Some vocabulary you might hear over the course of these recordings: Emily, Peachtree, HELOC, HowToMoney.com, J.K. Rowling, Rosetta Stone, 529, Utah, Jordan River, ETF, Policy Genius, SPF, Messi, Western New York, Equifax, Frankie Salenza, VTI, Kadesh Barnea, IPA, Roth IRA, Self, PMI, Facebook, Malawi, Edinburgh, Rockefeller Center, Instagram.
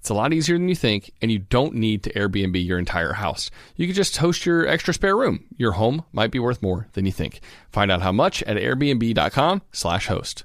It's a lot easier than you think, and you don't need to Airbnb your entire house. You can just host your extra spare room. Your home might be worth more than you think. Find out how much at airbnb.com/host.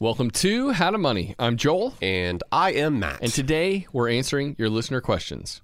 Welcome to How to Money. I'm Joel. And I am Matt. And today we're answering your listener questions.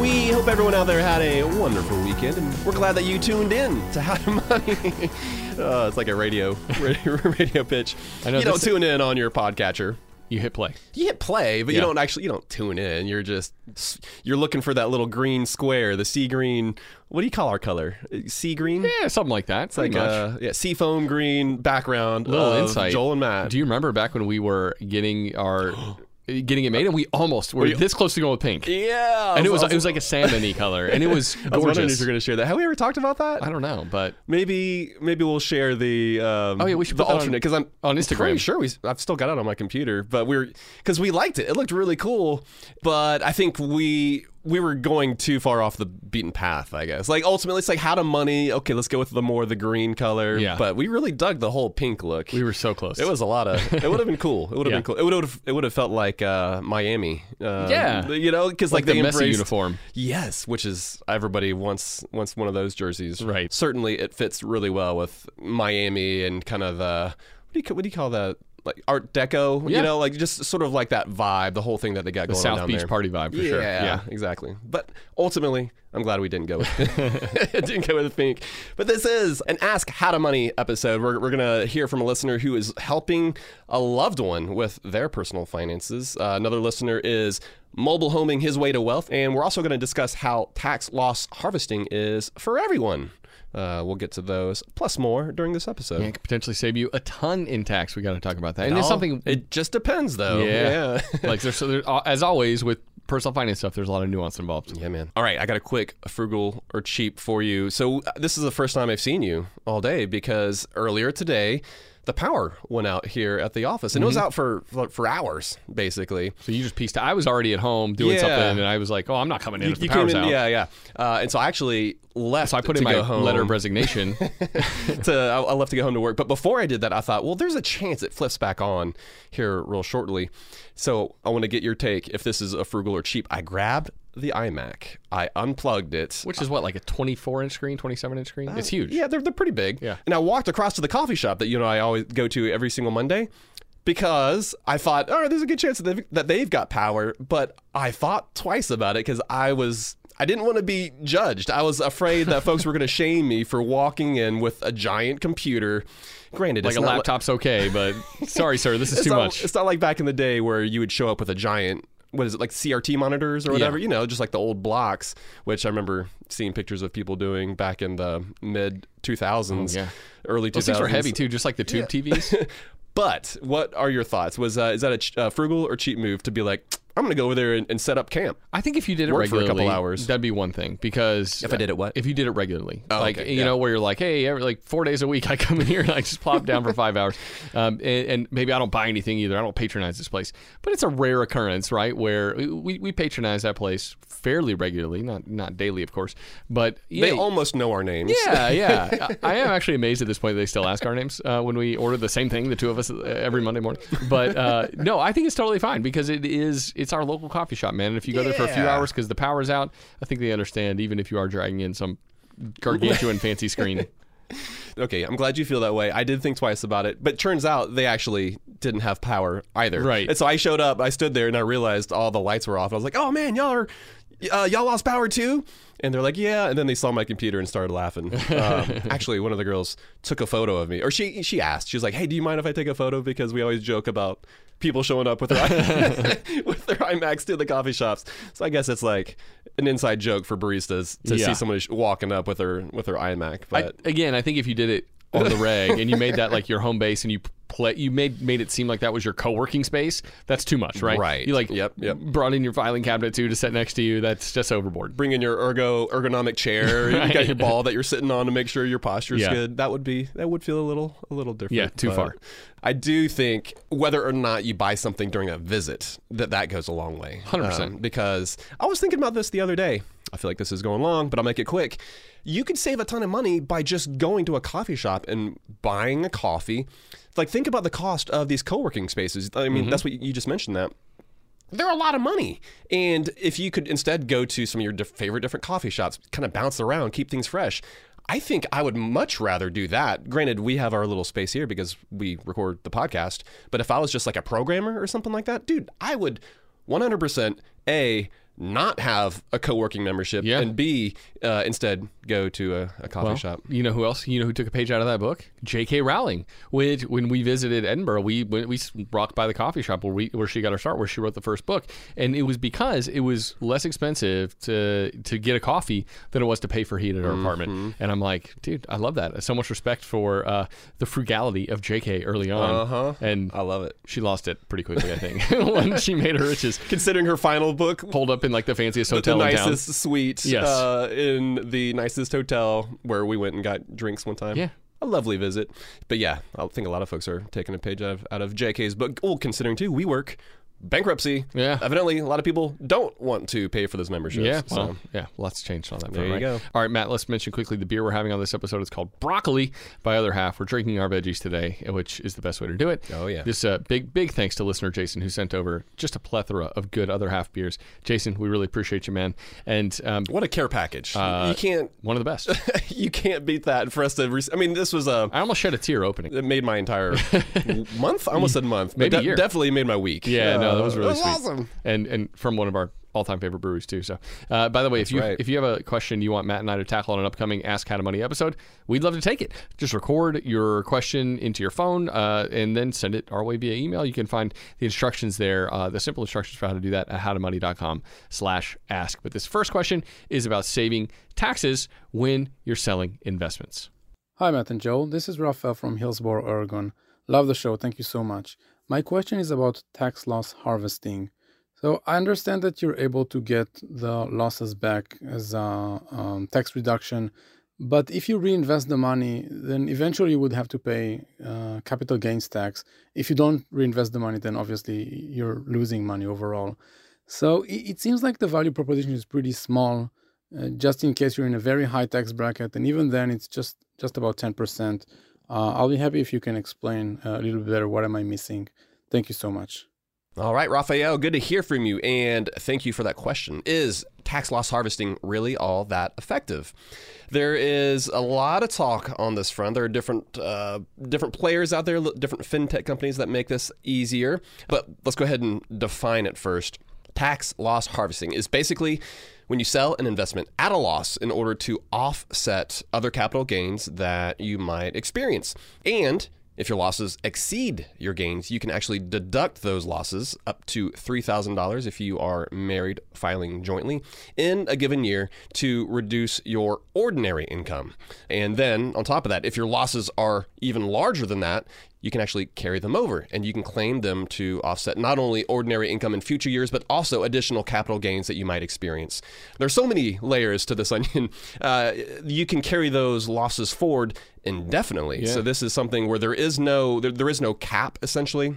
We hope everyone out there had a wonderful weekend, and we're glad that you tuned in to How to Money. It's like a radio pitch. I know you don't tune in on your podcatcher. You hit play. You hit play, but yeah. you don't tune in. You're looking for that little green square, the sea green. What do you call our color? Sea green? Yeah, something like that. It's like sea foam green background. Little insight. Joel and Matt. Do you remember back when we were getting our getting it made, and we almost were this close to going with pink. Yeah, and it was like a salmon-y color, and it was gorgeous. I was wondering if you're going to share that. Have we ever talked about that? I don't know, but maybe we'll share the. We should put the alternate, because I'm on Instagram. Pretty sure I've still got it on my computer, but because we liked it. It looked really cool, but I think we were going too far off the beaten path. I guess ultimately it's like How to Money. Okay, let's go with the green color. Yeah, but we really dug the whole pink look. We were so close. It was a lot of. It would have been cool. It would have been cool. It would have felt like. Miami. Because like the Messi uniform. Yes, which is everybody wants one of those jerseys. Right. Certainly it fits really well with Miami and kind of the what do you call that? Like Art Deco, just sort of like that vibe, the whole thing that they got going on down there. The South Beach party vibe, for sure. Yeah, exactly. But ultimately, I'm glad we didn't go with pink. But this is an Ask How to Money episode. We're going to hear from a listener who is helping a loved one with their personal finances. Another listener is mobile homing his way to wealth. And we're also going to discuss how tax loss harvesting is for everyone. We'll get to those plus more during this episode. Yeah, it could potentially save you a ton in tax. We got to talk about that. And it's something. It just depends, though. Yeah. There's as always with personal finance stuff, there's a lot of nuance involved. Yeah, man. All right, I got a quick frugal or cheap for you. So this is the first time I've seen you all day, because earlier today the power went out here at the office, and it was out for hours, basically. So you just pieced out. I was already at home doing something, and I was like, I'm not coming in if the power's out. Yeah. And so I actually left. So I put in my letter of resignation. I left to go home to work. But before I did that, I thought, there's a chance it flips back on here real shortly. So I want to get your take if this is a frugal or cheap. I grabbed the iMac. I unplugged it. Which is like a 24-inch screen, 27-inch screen? It's huge. Yeah, they're pretty big. Yeah. And I walked across to the coffee shop that I always go to every single Monday, because I thought, there's a good chance that they've got power. But I thought twice about it, because I didn't want to be judged. I was afraid that folks were going to shame me for walking in with a giant computer. Granted, it's not a laptop's okay, but sorry, sir, this is too much. It's not like back in the day where you would show up with a giant, what is it, like CRT monitors or whatever, just like the old blocks, which I remember seeing pictures of people doing back in the mid 2000s, early 2000s. Those things were heavy too, just like the tube TVs. But what are your thoughts? Was is that a frugal or cheap move to be like, I'm going to go over there and set up camp. I think if you did it regularly, for a couple hours, that'd be one thing. Because if I did it what? If you did it regularly, know, where you're like, hey, every, like 4 days a week, I come in here and I just plop down for 5 hours, and maybe I don't buy anything either. I don't patronize this place, but it's a rare occurrence, right? Where we patronize that place fairly regularly, not daily, of course, but they almost know our names. Yeah, yeah. I am actually amazed at this point that they still ask our names when we order the same thing, the two of us, every Monday morning. But no, I think it's totally fine because it's our local coffee shop, man. And if you go there for a few hours because the power's out, I think they understand, even if you are dragging in some gargantuan fancy screen. Okay, I'm glad you feel that way. I did think twice about it, but turns out they actually didn't have power either. Right. And so I showed up, I stood there, and I realized all the lights were off. I was like, oh man, y'all lost power too? And they're like, yeah. And then they saw my computer and started laughing. Actually, one of the girls took a photo of me, or she asked. She was like, hey, do you mind if I take a photo? Because we always joke about people showing up with their with their iMacs to the coffee shops. So I guess it's like an inside joke for baristas to see somebody walking up with her iMac. But again, I think if you did it on the reg and you made that like your home base and you made it seem like that was your co-working space, that's too much, right? Right. You like brought in your filing cabinet too to sit next to you. That's just overboard. Bring in your ergonomic chair. Right. You got your ball that you're sitting on to make sure your posture is good. That would feel a little different. Yeah, too far. I do think whether or not you buy something during a visit, that goes a long way. 100%. Because I was thinking about this the other day. I feel like this is going long, but I'll make it quick. You could save a ton of money by just going to a coffee shop and buying a coffee. Like, think about the cost of these co-working spaces. I mean, that's what you just mentioned that. They're a lot of money. And if you could instead go to some of your favorite different coffee shops, kind of bounce around, keep things fresh. I think I would much rather do that. Granted, we have our little space here because we record the podcast. But if I was just like a programmer or something like that, dude, I would 100% not have a co-working membership and B, instead go to a coffee shop. You know who else? You know who took a page out of that book? J.K. Rowling. Which, when we visited Edinburgh, we walked by the coffee shop where she got her start, where she wrote the first book, and it was because it was less expensive to get a coffee than it was to pay for heat at her apartment. And I'm like, dude, I love that. So much respect for the frugality of J.K. early on, and I love it. She lost it pretty quickly, I think, when she made her riches. Considering her final book pulled up in like the fanciest hotel in town. The nicest suite in the nicest hotel where we went and got drinks one time. Yeah. A lovely visit. But yeah, I think a lot of folks are taking a page out of JK's book. Well, considering too, we work bankruptcy. Yeah. Evidently, a lot of people don't want to pay for those memberships. Yeah. So. Well, yeah. Lots changed on that. There you go. All right, Matt, let's mention quickly the beer we're having on this episode. It's called Broccoli by Other Half. We're drinking our veggies today, which is the best way to do it. Oh, yeah. This big thanks to listener Jason, who sent over just a plethora of good Other Half beers. Jason, we really appreciate you, man. And what a care package. You can't. One of the best. You can't beat that for us to. This was a. I almost shed a tear opening. It made my entire month. I almost said month. Maybe year. Definitely made my week. Yeah, no, that was really sweet. Awesome. And from one of our all-time favorite breweries too. So, by the way, if you have a question you want Matt and I to tackle on an upcoming Ask How to Money episode, we'd love to take it. Just record your question into your phone and then send it our way via email. You can find the instructions there, the simple instructions for how to do that at HowToMoney.com/ask. But this first question is about saving taxes when you're selling investments. Hi, Matt and Joel. This is Raphael from Hillsboro, Oregon. Love the show. Thank you so much. My question is about tax loss harvesting. So I understand that you're able to get the losses back as a tax reduction, but if you reinvest the money, then eventually you would have to pay capital gains tax. If you don't reinvest the money, then obviously you're losing money overall. So it seems like the value proposition is pretty small, just in case you're in a very high tax bracket, and even then it's just about 10%. I'll be happy if you can explain a little bit better what am I missing. Thank you so much. All right, Raphael, good to hear from you, and thank you for that question. Is tax loss harvesting really all that effective? There is a lot of talk on this front. There are different players out there, different fintech companies that make this easier, but let's go ahead and define it first. Tax loss harvesting is basically when you sell an investment at a loss in order to offset other capital gains that you might experience. And if your losses exceed your gains, you can actually deduct those losses up to $3,000 if you are married filing jointly in a given year to reduce your ordinary income. And then on top of that, if your losses are even larger than that, you can actually carry them over and you can claim them to offset not only ordinary income in future years, but also additional capital gains that you might experience. There's so many layers to this onion. You can carry those losses forward indefinitely. Yeah. So this is something where there is no cap, essentially,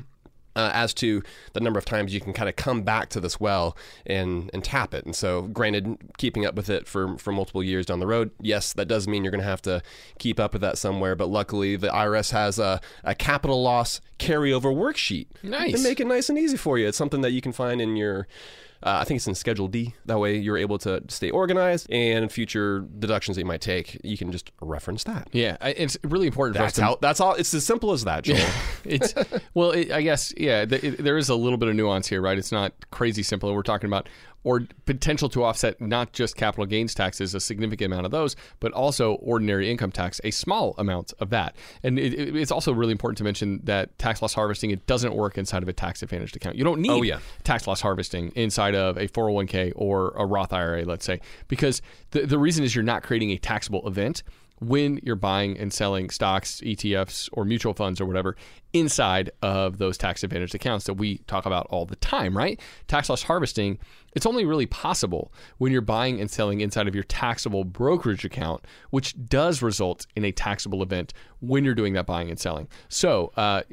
as to the number of times you can kind of come back to this well and tap it. And so, granted, keeping up with it for multiple years down the road, yes, that does mean you're going to have to keep up with that somewhere. But luckily, the IRS has a capital loss carryover worksheet. Nice. They make it nice and easy for you. It's something that you can find in your... I think it's in Schedule D. That way you're able to stay organized, and future deductions that you might take, you can just reference that. Yeah, it's really important. That's all. It's as simple as that, Joel. There is a little bit of nuance here, right? It's not crazy simple. We're talking about or potential to offset not just capital gains taxes, a significant amount of those, but also ordinary income tax, a small amount of that. And it's also really important to mention that tax loss harvesting, it doesn't work inside of a tax advantaged account. You don't need tax loss harvesting inside of a 401k or a Roth IRA, let's say, because the reason is you're not creating a taxable event when you're buying and selling stocks, ETFs, or mutual funds or whatever inside of those tax advantaged accounts that we talk about all the time, right? Tax loss harvesting, it's only really possible when you're buying and selling inside of your taxable brokerage account, which does result in a taxable event when you're doing that buying and selling. So I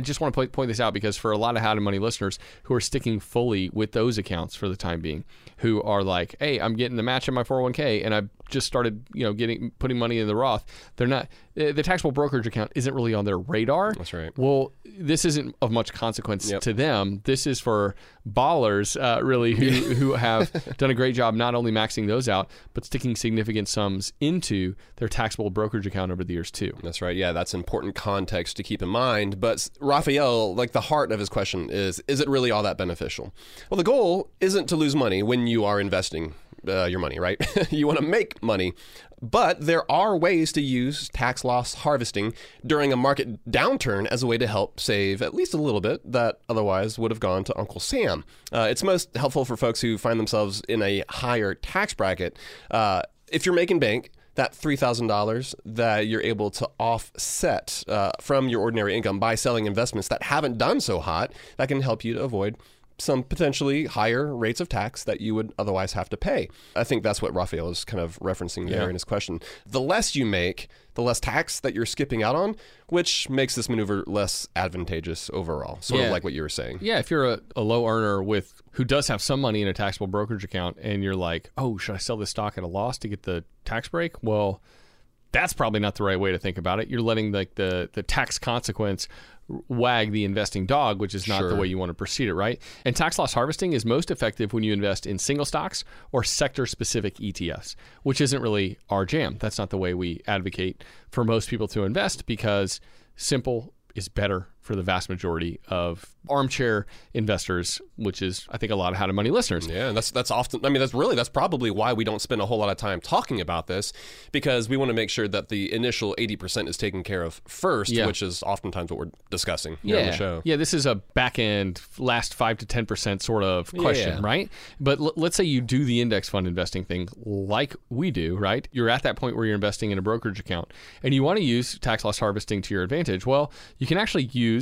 just want to point this out, because for a lot of How to Money listeners who are sticking fully with those accounts for the time being, who are like, hey, I'm getting the match in my 401k and I just started, putting money in the Roth, they're not... The taxable brokerage account isn't really on their radar. That's right. Well, this isn't of much consequence to them. This is for ballers, really, who have done a great job not only maxing those out, but sticking significant sums into their taxable brokerage account over the years, too. That's right. Yeah, that's important context to keep in mind. But Raphael, the heart of his question is it really all that beneficial? Well, the goal isn't to lose money when you are investing your money, right? You want to make money. But there are ways to use tax loss harvesting during a market downturn as a way to help save at least a little bit that otherwise would have gone to Uncle Sam. It's most helpful for folks who find themselves in a higher tax bracket. If you're making bank, that $3,000 that you're able to offset from your ordinary income by selling investments that haven't done so hot, that can help you to avoid some potentially higher rates of tax that you would otherwise have to pay. I think that's what Raphael is kind of referencing there in his question. The less you make, the less tax that you're skipping out on, which makes this maneuver less advantageous overall, sort of like what you were saying. Yeah, if you're a low earner who does have some money in a taxable brokerage account and you're like, oh, should I sell this stock at a loss to get the tax break? Well, that's probably not the right way to think about it. You're letting the tax consequence wag the investing dog, which is not the way you want to proceed it, right? And tax loss harvesting is most effective when you invest in single stocks or sector-specific ETFs, which isn't really our jam. That's not the way we advocate for most people to invest, because simple is better for the vast majority of armchair investors, which is, I think, a lot of How to Money listeners. Yeah, and that's often, that's probably why we don't spend a whole lot of time talking about this, because we want to make sure that the initial 80% is taken care of first, which is oftentimes what we're discussing on the show. Yeah, this is a back-end, last 5 to 10% sort of question, right? But let's say you do the index fund investing thing like we do, right? You're at that point where you're investing in a brokerage account, and you want to use tax loss harvesting to your advantage. Well, you can actually use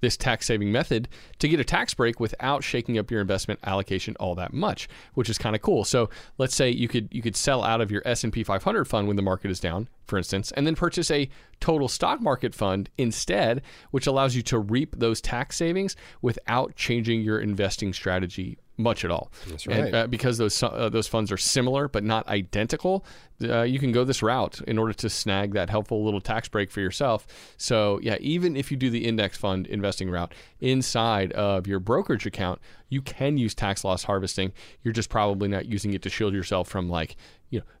this tax-saving method to get a tax break without shaking up your investment allocation all that much, which is kind of cool. So let's say you could sell out of your S&P 500 fund when the market is down, for instance, and then purchase a total stock market fund instead, which allows you to reap those tax savings without changing your investing strategy much at all. That's right. And, because those funds are similar but not identical, you can go this route in order to snag that helpful little tax break for yourself. So yeah, even if you do the index fund investing route inside of your brokerage account, you can use tax loss harvesting. You're just probably not using it to shield yourself from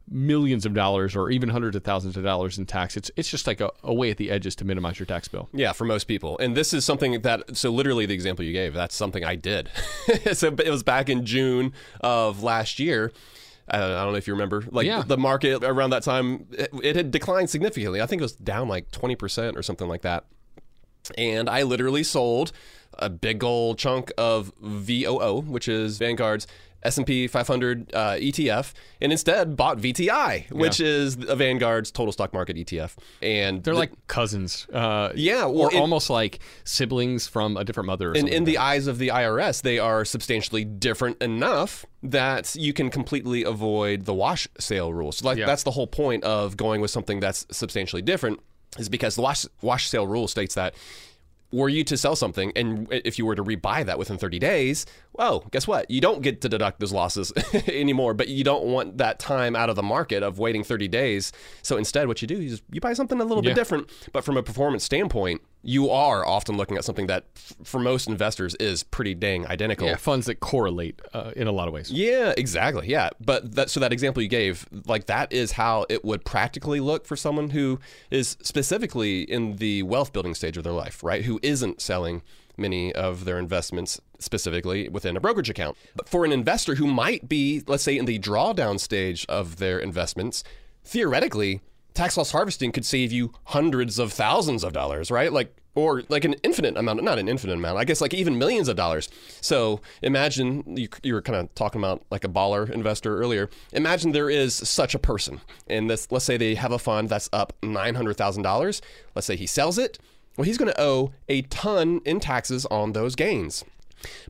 millions of dollars or even hundreds of thousands of dollars in tax. It's just like a way at the edges to minimize your tax bill. Yeah, for most people. And this is something so literally the example you gave, that's something I did. So it was back in June of last year. I don't know if you remember, the market around that time, it had declined significantly. I think it was down 20% or something like that. And I literally sold a big old chunk of VOO, which is Vanguard's S&P 500 ETF, and instead bought VTI, which is Vanguard's total stock market ETF. And they're like cousins. Almost like siblings from a different mother. Or something in the eyes of the IRS, they are substantially different enough that you can completely avoid the wash sale rules. So that's the whole point of going with something that's substantially different, is because the wash sale rule states that were you to sell something and if you were to rebuy that within 30 days, well, guess what? You don't get to deduct those losses anymore, but you don't want that time out of the market of waiting 30 days. So instead, what you do is you buy something a little bit different, but from a performance standpoint, you are often looking at something that, for most investors, is pretty dang identical. Yeah, funds that correlate in a lot of ways. Yeah, exactly. Yeah, but so that example you gave, like that is how it would practically look for someone who is specifically in the wealth building stage of their life, right? Who isn't selling many of their investments specifically within a brokerage account. But for an investor who might be, let's say, in the drawdown stage of their investments, theoretically, tax loss harvesting could save you hundreds of thousands of dollars, right? Or an infinite amount, not an infinite amount, I guess like even millions of dollars. So imagine you were kind of talking about like a baller investor earlier. Imagine there is such a person. And let's say they have a fund that's up $900,000. Let's say he sells it. Well, he's going to owe a ton in taxes on those gains.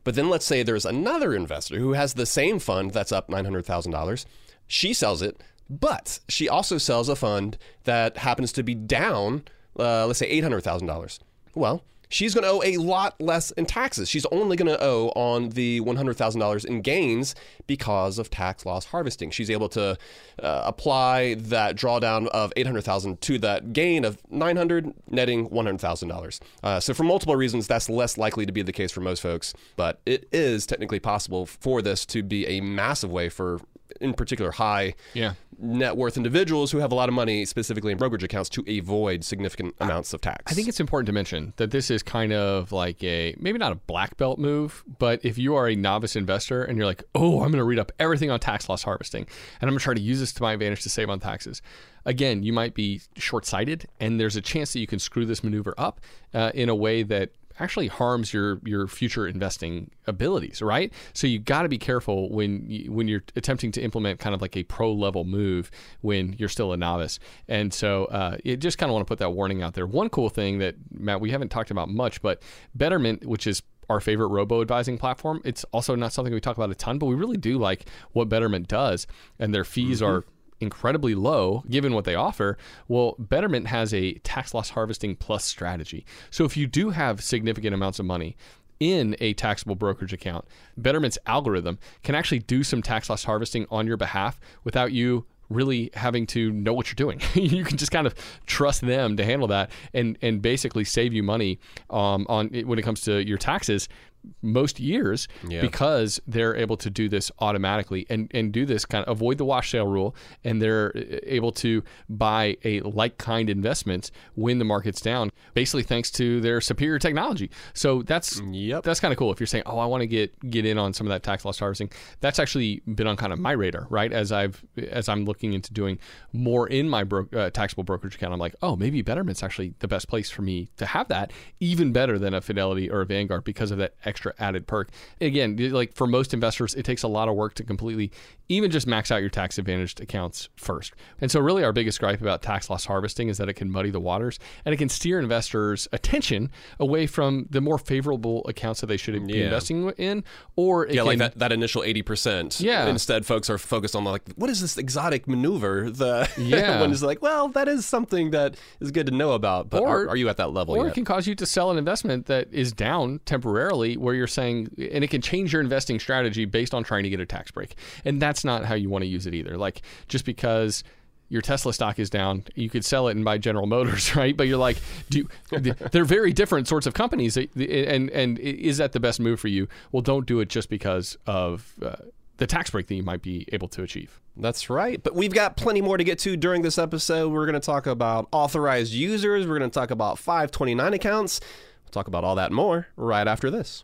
But then let's say there's another investor who has the same fund that's up $900,000. She sells it. But she also sells a fund that happens to be down, let's say $800,000. Well, she's going to owe a lot less in taxes. She's only going to owe on the $100,000 in gains because of tax loss harvesting. She's able to apply that drawdown of $800,000 to that gain of $900,000, netting $100,000. So for multiple reasons, that's less likely to be the case for most folks. But it is technically possible for this to be a massive way for, in particular, high net worth individuals who have a lot of money, specifically in brokerage accounts, to avoid significant amounts of tax. I think it's important to mention that this is kind of like a, maybe not a black belt move, but if you are a novice investor and you're like, oh, I'm going to read up everything on tax loss harvesting, and I'm going to try to use this to my advantage to save on taxes. Again, you might be short-sighted, and there's a chance that you can screw this maneuver up in a way that actually harms your future investing abilities, right? So you got to be careful when you're attempting to implement kind of like a pro-level move when you're still a novice. And so you just kind of want to put that warning out there. One cool thing that, Matt, we haven't talked about much, but Betterment, which is our favorite robo-advising platform, it's also not something we talk about a ton, but we really do like what Betterment does, and their fees are incredibly low given what they offer. Well, Betterment has a tax loss harvesting plus strategy. So if you do have significant amounts of money in a taxable brokerage account, Betterment's algorithm can actually do some tax loss harvesting on your behalf without you really having to know what you're doing. You can just kind of trust them to handle that and basically save you money on it when it comes to your taxes most years, because they're able to do this automatically and do this kind of avoid the wash sale rule, and they're able to buy a like-kind investments when the market's down, basically thanks to their superior technology. So that's kind of cool. If you're saying, oh, I want to get in on some of that tax loss harvesting, that's actually been on kind of my radar, right? As I'm looking into doing more in my taxable brokerage account, I'm like, oh, maybe Betterment's actually the best place for me to have that, even better than a Fidelity or a Vanguard because of that extra added perk. Again, like for most investors, it takes a lot of work to completely even just max out your tax advantaged accounts first. And so really our biggest gripe about tax loss harvesting is that it can muddy the waters and it can steer investors' attention away from the more favorable accounts that they should be investing in. Or like that initial 80%. Yeah. Instead, folks are focused on like, what is this exotic maneuver? The one is like, well, that is something that is good to know about, but are you at that level yet? Or it can cause you to sell an investment that is down temporarily, where you're saying, and it can change your investing strategy based on trying to get a tax break. And that's not how you want to use it either. Like just because your Tesla stock is down, you could sell it and buy General Motors, right? But you're like, they're very different sorts of companies. And is that the best move for you? Well, don't do it just because of the tax break that you might be able to achieve. That's right. But we've got plenty more to get to during this episode. We're going to talk about authorized users. We're going to talk about 529 accounts. We'll talk about all that more right after this.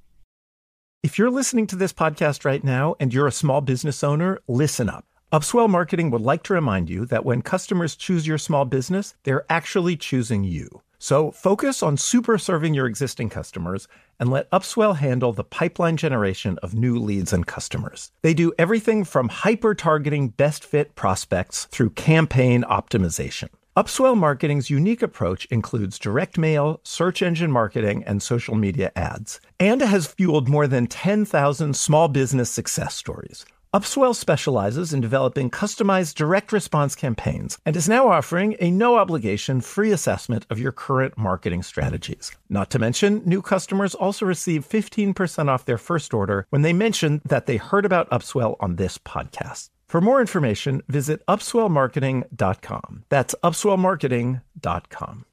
If you're listening to this podcast right now and you're a small business owner, listen up. Upswell Marketing would like to remind you that when customers choose your small business, they're actually choosing you. So focus on super serving your existing customers and let Upswell handle the pipeline generation of new leads and customers. They do everything from hyper-targeting best-fit prospects through campaign optimization. Upswell Marketing's unique approach includes direct mail, search engine marketing, and social media ads, and has fueled more than 10,000 small business success stories. Upswell specializes in developing customized direct response campaigns and is now offering a no-obligation free assessment of your current marketing strategies. Not to mention, new customers also receive 15% off their first order when they mention that they heard about Upswell on this podcast. For more information, visit upswellmarketing.com. That's upswellmarketing.com.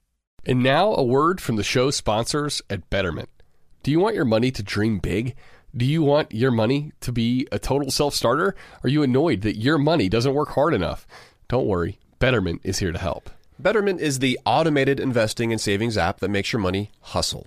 And now a word from the show sponsors at Betterment. Do you want your money to dream big? Do you want your money to be a total self-starter? Are you annoyed that your money doesn't work hard enough? Don't worry, Betterment is here to help. Betterment is the automated investing and savings app that makes your money hustle.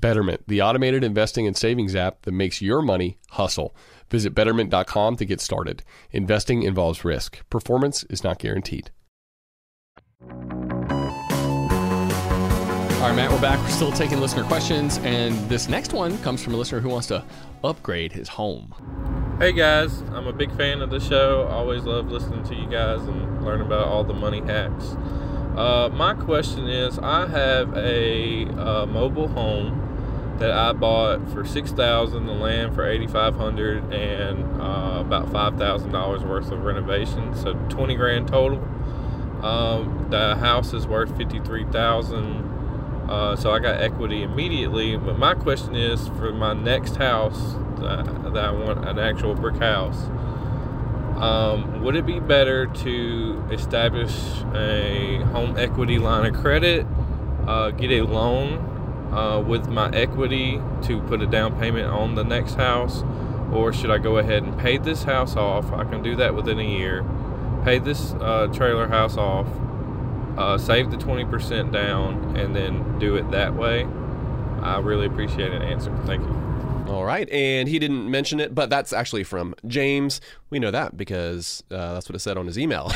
Betterment, the automated investing and savings app that makes your money hustle. Visit Betterment.com to get started. Investing involves risk. Performance is not guaranteed. All right, Matt, we're back. We're still taking listener questions, and this next one comes from a listener who wants to upgrade his home. Hey, guys. I'm a big fan of the show. Always love listening to you guys and learning about all the money hacks. My question is, I have a mobile home that I bought for $6,000, the land for $8,500, and about $5,000 worth of renovations, so $20,000 total. The house is worth $53,000, so I got equity immediately. But my question is, for my next house that I want an actual brick house, would it be better to establish a home equity line of credit, get a loan with my equity to put a down payment on the next house, or should I go ahead and pay this house off? I can do that within a year. Pay this trailer house off, save the 20% down, and then do it that way. I really appreciate an answer. Thank you. All right, and he didn't mention it, but that's actually from James. We know that because that's what it said on his email.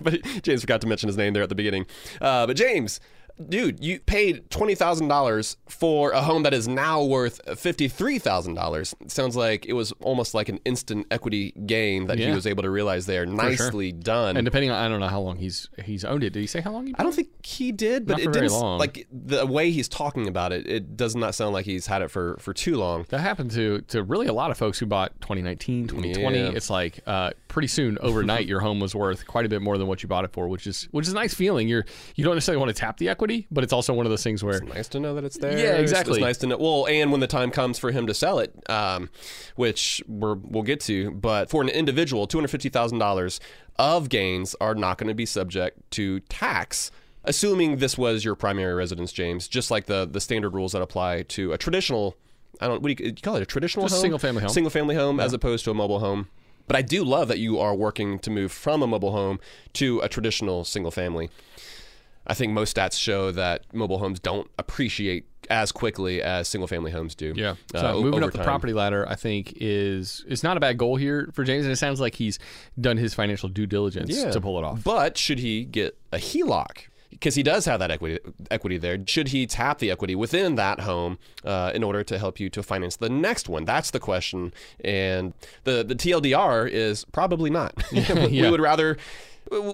But James forgot to mention his name there at the beginning. But James, dude, you paid $20,000 for a home that is now worth $53,000. Sounds like it was almost like an instant equity gain that he was able to realize there. Nicely done. And depending on, I don't know how long he's owned it. Did he say how long he paid? I don't think he did, but it didn't, like the way he's talking about it, it does not sound like he's had it for too long. That happened to really a lot of folks who bought 2019, 2020. Yeah. It's like pretty soon overnight your home was worth quite a bit more than what you bought it for, which is a nice feeling. You don't necessarily want to tap the equity, but it's also one of those things where it's nice to know that it's there. Yeah, exactly. It's nice to know. Well, and when the time comes for him to sell it, which we'll get to, but for an individual, $250,000 of gains are not going to be subject to tax, assuming this was your primary residence, James, just like the standard rules that apply to a traditional, what do you call it, a traditional home? Single-family home. Single-family home as opposed to a mobile home. But I do love that you are working to move from a mobile home to a traditional single-family. I think most stats show that mobile homes don't appreciate as quickly as single-family homes do. Yeah, so moving up the property ladder, I think, is not a bad goal here for James, and it sounds like he's done his financial due diligence to pull it off. But should he get a HELOC? because he does have that equity there. Should he tap the equity within that home in order to help you to finance the next one? That's the question. And the TLDR is probably not.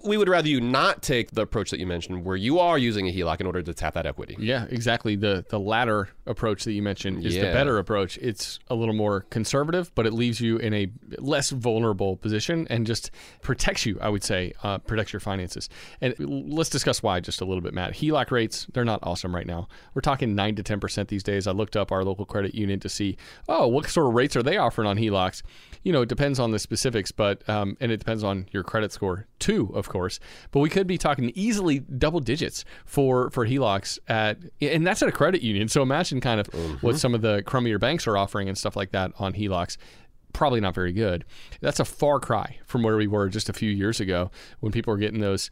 We would rather you not take the approach that you mentioned where you are using a HELOC in order to tap that equity. Yeah, exactly. The latter approach that you mentioned is the better approach. It's a little more conservative, but it leaves you in a less vulnerable position and just protects you, I would say, protects your finances. And let's discuss why just a little bit, Matt. HELOC rates, they're not awesome right now. We're talking 9 to 10% these days. I looked up our local credit union to see, oh, what sort of rates are they offering on HELOCs? You know, it depends on the specifics, but and it depends on your credit score too, of course, but we could be talking easily double digits for HELOCs and that's at a credit union. So imagine kind of what some of the crummier banks are offering and stuff like that on HELOCs. Probably not very good. That's a far cry from where we were just a few years ago when people were getting those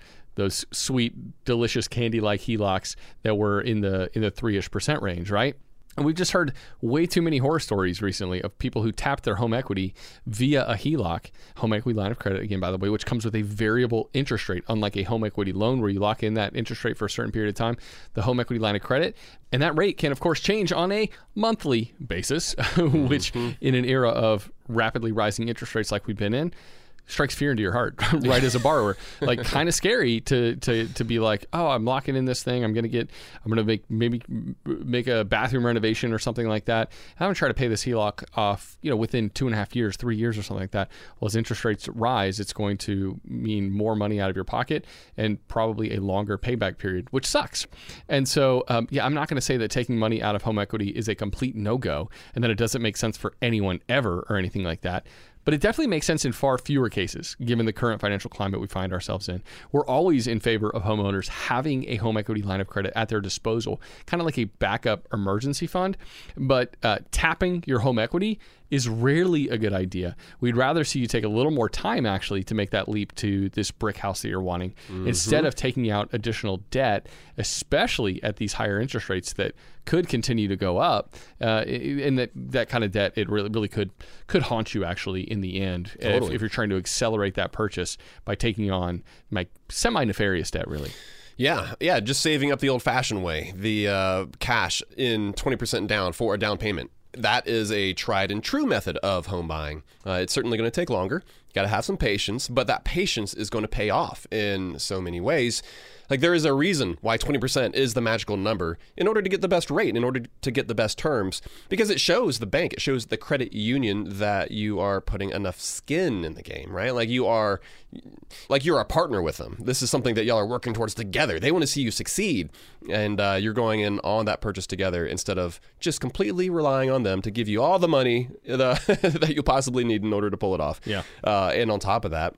sweet, delicious candy-like HELOCs that were in the 3-ish% range, right? And we've just heard way too many horror stories recently of people who tapped their home equity via a HELOC, home equity line of credit, again, by the way, which comes with a variable interest rate, unlike a home equity loan where you lock in that interest rate for a certain period of time. The home equity line of credit, and that rate can, of course, change on a monthly basis, which in an era of rapidly rising interest rates like we've been in, strikes fear into your heart, right, as a borrower. Like, kind of scary to be like, oh, I'm locking in this thing. I'm going to make a bathroom renovation or something like that. I'm going to try to pay this HELOC off, within 2.5 years, 3 years or something like that. Well, as interest rates rise, it's going to mean more money out of your pocket and probably a longer payback period, which sucks. And so, I'm not going to say that taking money out of home equity is a complete no-go and that it doesn't make sense for anyone ever or anything like that. But it definitely makes sense in far fewer cases, given the current financial climate we find ourselves in. We're always in favor of homeowners having a home equity line of credit at their disposal, kind of like a backup emergency fund. But tapping your home equity is rarely a good idea. We'd rather see you take a little more time, actually, to make that leap to this brick house that you're wanting, instead of taking out additional debt, especially at these higher interest rates that could continue to go up. And that kind of debt, it really could haunt you, actually, in the end, totally, if you're trying to accelerate that purchase by taking on my semi-nefarious debt, really. Yeah, just saving up the old-fashioned way, the cash in 20% down for a down payment. That is a tried and true method of home buying. It's certainly going to take longer. Got to have some patience, but that patience is going to pay off in so many ways. Like, there is a reason why 20% is the magical number in order to get the best rate, in order to get the best terms, because it shows the bank, it shows the credit union that you are putting enough skin in the game, right? Like, you're a partner with them. This is something that y'all are working towards together. They want to see you succeed, and you're going in on that purchase together instead of just completely relying on them to give you all the money that you possibly need in order to pull it off. Yeah. And on top of that,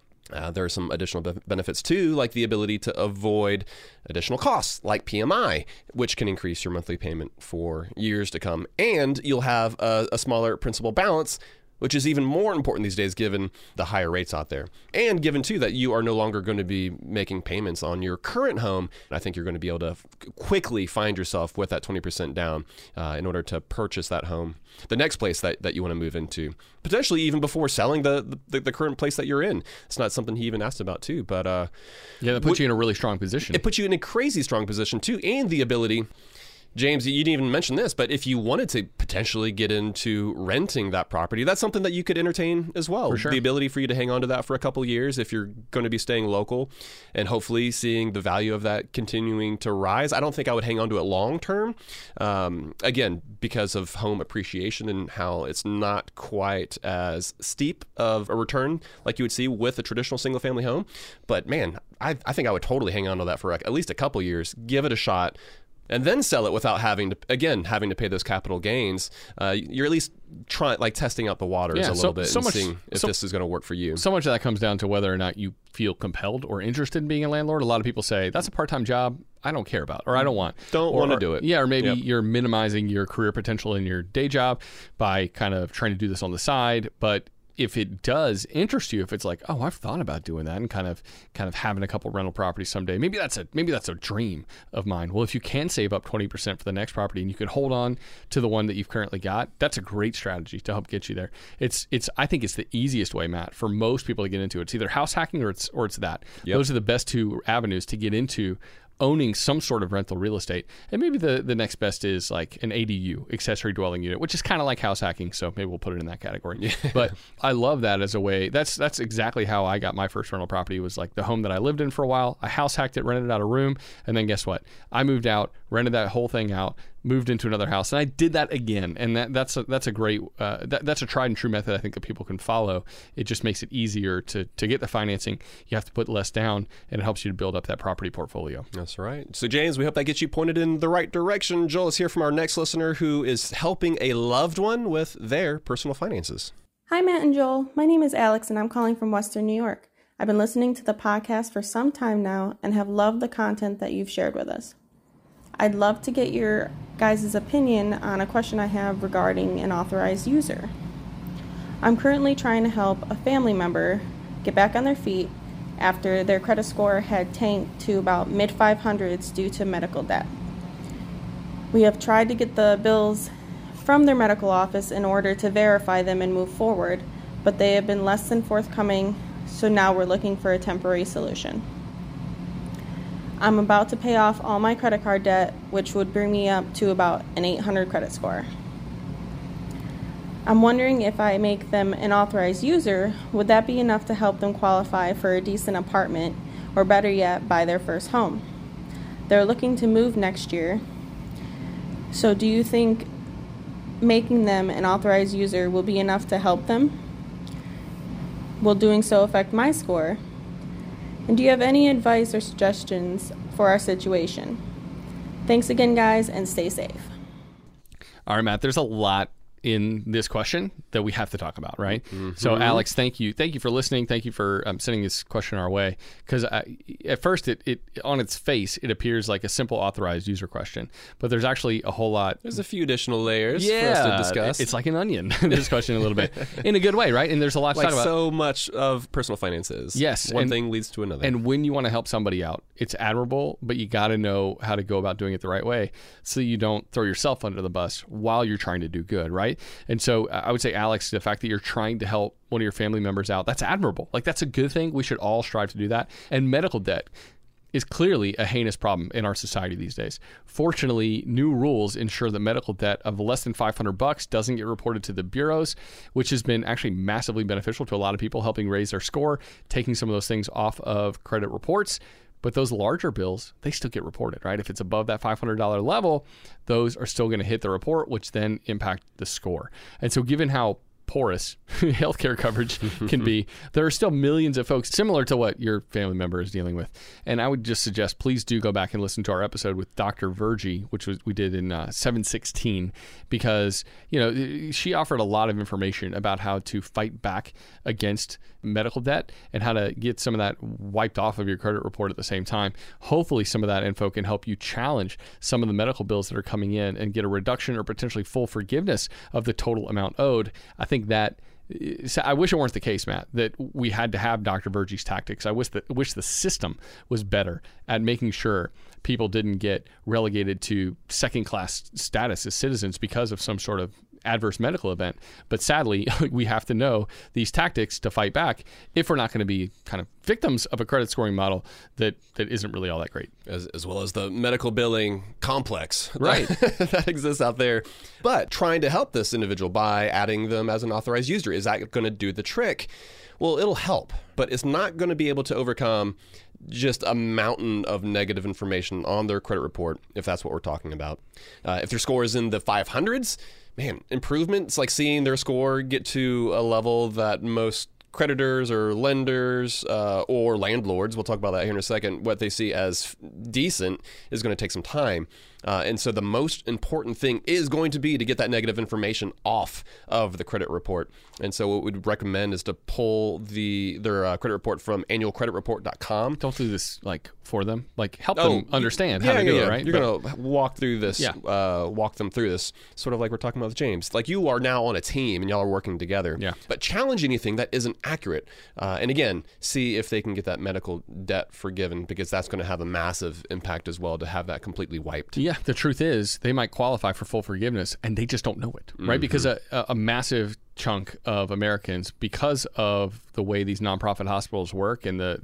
there are some additional benefits too, like the ability to avoid additional costs like PMI, which can increase your monthly payment for years to come. And you'll have a smaller principal balance, which is even more important these days given the higher rates out there. And given too that you are no longer going to be making payments on your current home, I think you're going to be able to quickly find yourself with that 20% down in order to purchase that home, the next place that you want to move into, potentially even before selling the current place that you're in. It's not something he even asked about too, but... that puts you in a really strong position. It puts you in a crazy strong position too, and the ability... James, you didn't even mention this, but if you wanted to potentially get into renting that property, that's something that you could entertain as well. For sure. The ability for you to hang on to that for a couple of years if you're going to be staying local and hopefully seeing the value of that continuing to rise. I don't think I would hang on to it long term, again, because of home appreciation and how it's not quite as steep of a return like you would see with a traditional single family home. But man, I think I would totally hang on to that for at least a couple of years, give it a shot, and then sell it without having to pay those capital gains. You're at least testing out the waters a little bit, and seeing if this is going to work for you. So much of that comes down to whether or not you feel compelled or interested in being a landlord. A lot of people say, that's a part-time job I don't care about, or I don't want. Don't want to do it. Yeah, or maybe you're minimizing your career potential in your day job by kind of trying to do this on the side, but... If it does interest you, if it's like, oh, I've thought about doing that and kind of having a couple rental properties someday, maybe that's a dream of mine. Well, if you can save up 20% for the next property and you can hold on to the one that you've currently got, that's a great strategy to help get you there. I think it's the easiest way, Matt, for most people to get into it. It's either house hacking or it's that. Yep. Those are the best two avenues to get into owning some sort of rental real estate. And maybe the next best is like an ADU, accessory dwelling unit, which is kind of like house hacking. So maybe we'll put it in that category. Yeah. But I love that as a way. That's exactly how I got my first rental property. Was like the home that I lived in for a while. I house hacked it, rented out a room. And then guess what? I moved out, rented that whole thing out, moved into another house. And I did that again. And that's a great, that's a tried and true method I think that people can follow. It just makes it easier to get the financing. You have to put less down, and it helps you to build up that property portfolio. That's right. So James, we hope that gets you pointed in the right direction. Joel, let's hear from our next listener who is helping a loved one with their personal finances. Hi, Matt and Joel. My name is Alex, and I'm calling from Western New York. I've been listening to the podcast for some time now and have loved the content that you've shared with us. I'd love to get your guys' opinion on a question I have regarding an authorized user. I'm currently trying to help a family member get back on their feet after their credit score had tanked to about mid-500s due to medical debt. We have tried to get the bills from their medical office in order to verify them and move forward, but they have been less than forthcoming, so now we're looking for a temporary solution. I'm about to pay off all my credit card debt, which would bring me up to about an 800 credit score. I'm wondering if I make them an authorized user, would that be enough to help them qualify for a decent apartment, or better yet, buy their first home? They're looking to move next year, so do you think making them an authorized user will be enough to help them? Will doing so affect my score? And do you have any advice or suggestions for our situation? Thanks again, guys, and stay safe. All right, Matt, there's a lot in this question that we have to talk about, right? Mm-hmm. So Alex, thank you for listening. Thank you for sending this question our way, because at first it on its face it appears like a simple authorized user question, but there's actually a whole lot. There's a few additional layers for us to discuss. It's like an onion. This question a little bit in a good way, right? And there's a lot to talk about. So much of personal finances. Yes, one thing leads to another. And when you want to help somebody out, it's admirable, but you got to know how to go about doing it the right way, so you don't throw yourself under the bus while you're trying to do good, right? And so I would say, Alex, the fact that you're trying to help one of your family members out, that's admirable. Like, that's a good thing. We should all strive to do that. And medical debt is clearly a heinous problem in our society these days. Fortunately, new rules ensure that medical debt of less than $500 doesn't get reported to the bureaus, which has been actually massively beneficial to a lot of people, helping raise their score, taking some of those things off of credit reports. But those larger bills, they still get reported, right? If it's above that $500 level, those are still going to hit the report, which then impact the score. And so given how porous healthcare coverage can be, there are still millions of folks similar to what your family member is dealing with. And I would just suggest, please do go back and listen to our episode with Dr. Virgie, which we did in 716, because she offered a lot of information about how to fight back against medical debt and how to get some of that wiped off of your credit report at the same time. Hopefully some of that info can help you challenge some of the medical bills that are coming in and get a reduction or potentially full forgiveness of the total amount owed. I wish it weren't the case, Matt, that we had to have Dr. Virgie's tactics. I wish the system was better at making sure people didn't get relegated to second-class status as citizens because of some sort of adverse medical event. But sadly, we have to know these tactics to fight back if we're not going to be kind of victims of a credit scoring model that isn't really all that great. As well as the medical billing complex, right? That exists out there. But trying to help this individual by adding them as an authorized user, is that going to do the trick? Well, it'll help, but it's not going to be able to overcome just a mountain of negative information on their credit report, if that's what we're talking about. If their score is in the 500s, man, improvement's like seeing their score get to a level that most creditors or lenders or landlords, we'll talk about that here in a second, what they see as decent is going to take some time. And so the most important thing is going to be to get that negative information off of the credit report. And so what we'd recommend is to pull their credit report from annualcreditreport.com. Don't do this like for them. Like help them understand how to do it, right? You're going to walk them through this, sort of like we're talking about with James. Like you are now on a team and y'all are working together. Yeah. But challenge anything that isn't accurate. And again, see if they can get that medical debt forgiven, because that's going to have a massive impact as well to have that completely wiped. Yeah. The truth is they might qualify for full forgiveness and they just don't know it, right? Mm-hmm. Because a massive chunk of Americans, because of the way these nonprofit hospitals work and the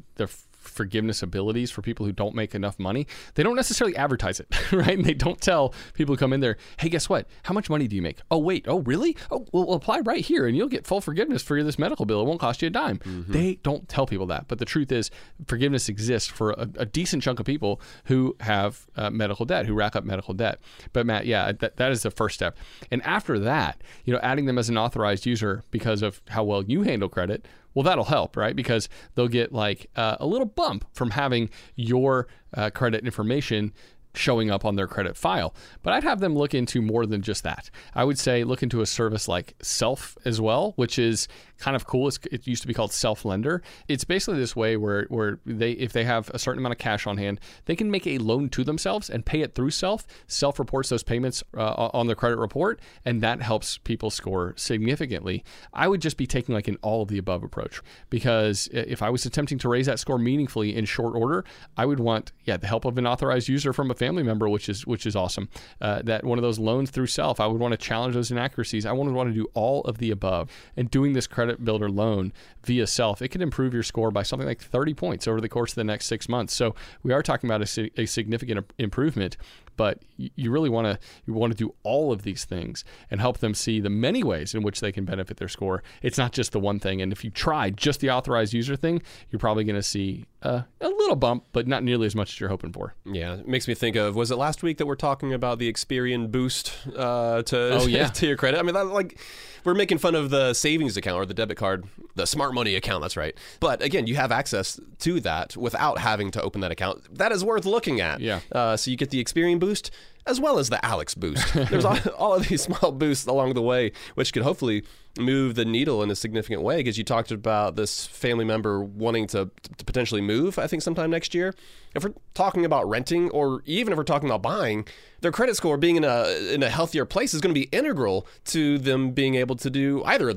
forgiveness abilities for people who don't make enough money, they don't necessarily advertise it, right? And they don't tell people who come in there, hey, guess what? How much money do you make? Oh, wait. Oh, really? Oh, we'll apply right here and you'll get full forgiveness for this medical bill. It won't cost you a dime. Mm-hmm. They don't tell people that. But the truth is forgiveness exists for a decent chunk of people who have medical debt, who rack up medical debt. But Matt, yeah, that is the first step. And after that, you know, adding them as an authorized user because of how well you handle credit, well, that'll help, right? Because they'll get like a little bump from having your credit information showing up on their credit file. But I'd have them look into more than just that. I would say look into a service like Self as well, which is kind of cool. It used to be called Self Lender. It's basically this way where they, if they have a certain amount of cash on hand, they can make a loan to themselves and pay it through Self. Self reports those payments on their credit report, and that helps people score significantly. I would just be taking like an all of the above approach, because if I was attempting to raise that score meaningfully in short order, I would want the help of an authorized user from a family member, which is awesome. That one of those loans through Self, I would want to challenge those inaccuracies. I would want to do all of the above. And doing this credit builder loan via Self, it could improve your score by something like 30 points over the course of the next 6 months. So we are talking about a significant improvement, but you really want to do all of these things and help them see the many ways in which they can benefit their score. It's not just the one thing. And if you try just the authorized user thing, you're probably going to see a little bump, but not nearly as much as you're hoping for. Yeah, it makes me think of, was it last week that we're talking about the Experian boost to your credit? I mean, like, we're making fun of the savings account or the debit card, the smart money account, that's right. But again, you have access to that without having to open that account. That is worth looking at. Yeah. So you get the Experian boost as well as the Alex boost. There's all of these small boosts along the way, which could hopefully move the needle in a significant way, because you talked about this family member wanting to potentially move, I think, sometime next year. If we're talking about renting, or even if we're talking about buying, their credit score being in a healthier place is going to be integral to them being able to do either of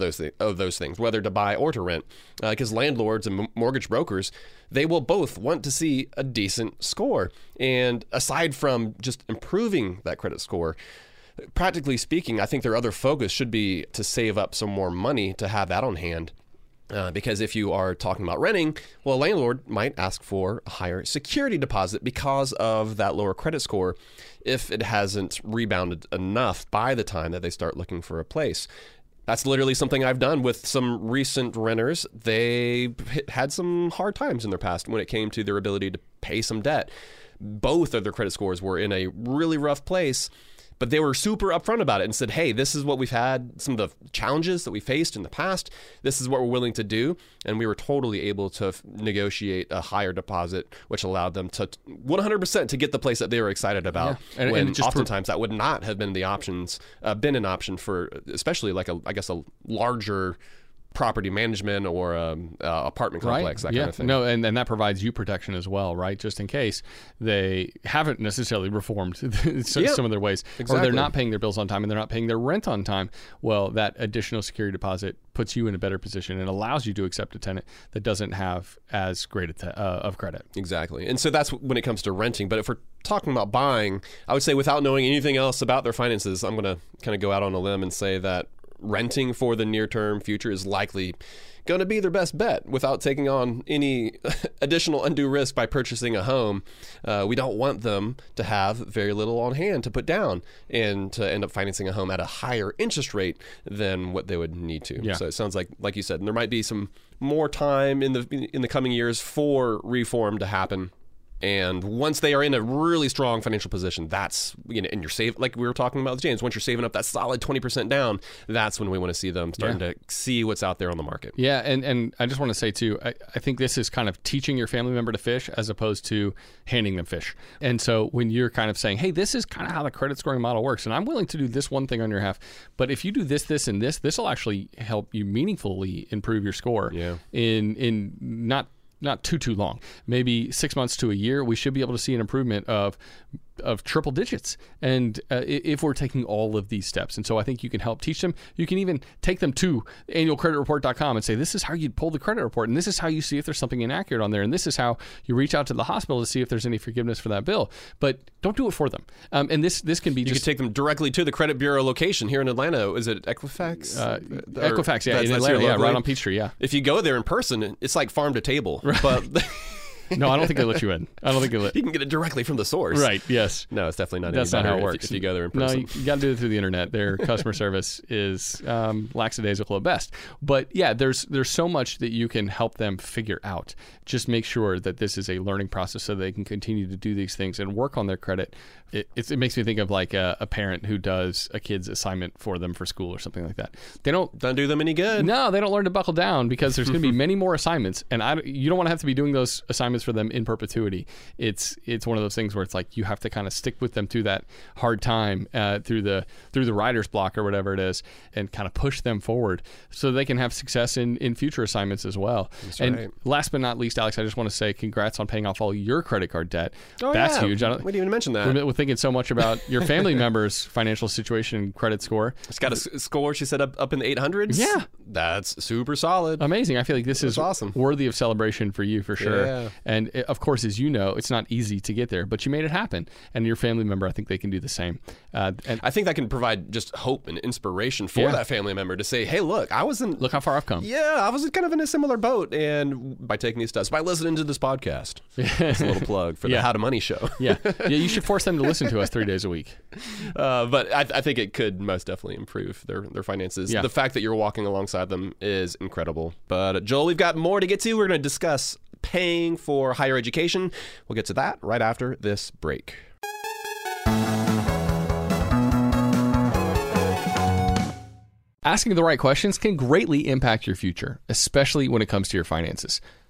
those things, whether to buy or to rent, because landlords and mortgage brokers, they will both want to see a decent score. And aside from just improving that credit score, practically speaking, I think their other focus should be to save up some more money to have that on hand. Because if you are talking about renting, well, a landlord might ask for a higher security deposit because of that lower credit score if it hasn't rebounded enough by the time that they start looking for a place. That's literally something I've done with some recent renters. They had some hard times in their past when it came to their ability to pay some debt. Both of their credit scores were in a really rough place, but they were super upfront about it and said, hey, this is what we've had, some of the challenges that we faced in the past. This is what we're willing to do. And we were totally able to negotiate a higher deposit, which allowed them to 100% to get the place that they were excited about. Yeah. And oftentimes that would not have been been an option for, especially like a larger property management or apartment complex, right? Kind of thing. No, and that provides you protection as well, right? Just in case they haven't necessarily reformed some of their ways, exactly. Or they're not paying their bills on time and they're not paying their rent on time. Well, that additional security deposit puts you in a better position and allows you to accept a tenant that doesn't have as great of credit. Exactly. And so that's when it comes to renting. But if we're talking about buying, I would say, without knowing anything else about their finances, I'm going to kind of go out on a limb and say that renting for the near-term future is likely going to be their best bet without taking on any additional undue risk by purchasing a home. We don't want them to have very little on hand to put down and to end up financing a home at a higher interest rate than what they would need to. Yeah. So it sounds like you said, there might be some more time in the coming years for reform to happen. And once they are in a really strong financial position, that's, you know, and you're saving, like we were talking about with James, once you're saving up that solid 20% down, that's when we want to see them starting to see what's out there on the market. Yeah. And I just want to say too, I think this is kind of teaching your family member to fish as opposed to handing them fish. And so when you're kind of saying, hey, this is kind of how the credit scoring model works, and I'm willing to do this one thing on your half, but if you do this, this, and this, this will actually help you meaningfully improve your score in not too long, maybe 6 months to a year, we should be able to see an improvement of triple digits. And if we're taking all of these steps. And so I think you can help teach them. You can even take them to annualcreditreport.com and say, this is how you pull the credit report. And this is how you see if there's something inaccurate on there. And this is how you reach out to the hospital to see if there's any forgiveness for that bill. But don't do it for them. And this can be you could take them directly to the credit bureau location here in Atlanta. Is it Equifax? Equifax, in Atlanta, right on Peachtree, If you go there in person, it's like farm to table. Right. But No, I don't think they let you in. I don't think they let. You can get it directly from the source. Right. Yes. No, it's definitely not. That's not how it works. If you go there in person, no, you got to do it through the internet. Their customer service is lackadaisical at best. But yeah, there's so much that you can help them figure out. Just make sure that this is a learning process so they can continue to do these things and work on their credit. It makes me think of like a parent who does a kid's assignment for them for school or something like that. They don't do them any good. No, they don't learn to buckle down because there's going to be many more assignments, and you don't want to have to be doing those assignments for them in perpetuity. It's one of those things where it's like you have to kind of stick with them through that hard time, through the writer's block or whatever it is, and kind of push them forward so they can have success in future assignments as well. That's and right. Last but not least, Alex, I just want to say congrats on paying off all your credit card debt. Oh, that's huge. I don't, we didn't even mention that. We're thinking so much about your family members' financial situation and credit score. It's got a score she said up in the 800s. Yeah. That's super solid. Amazing. I feel like this is awesome. Worthy of celebration for you for sure. Yeah. And of course, as you know, it's not easy to get there, but you made it happen. And your family member, I think they can do the same. And I think that can provide just hope and inspiration for that family member to say, hey, look, look how far I've come. Yeah, I was kind of in a similar boat. And by taking these tests, by listening to this podcast, it's a little plug for the How to Money show. Yeah, you should force them to listen to us 3 days a week. But I think it could most definitely improve their finances. Yeah. The fact that you're walking alongside them is incredible. But Joel, we've got more to get to. We're going to discuss paying for higher education. We'll get to that right after this break. Asking the right questions can greatly impact your future, especially when it comes to your finances.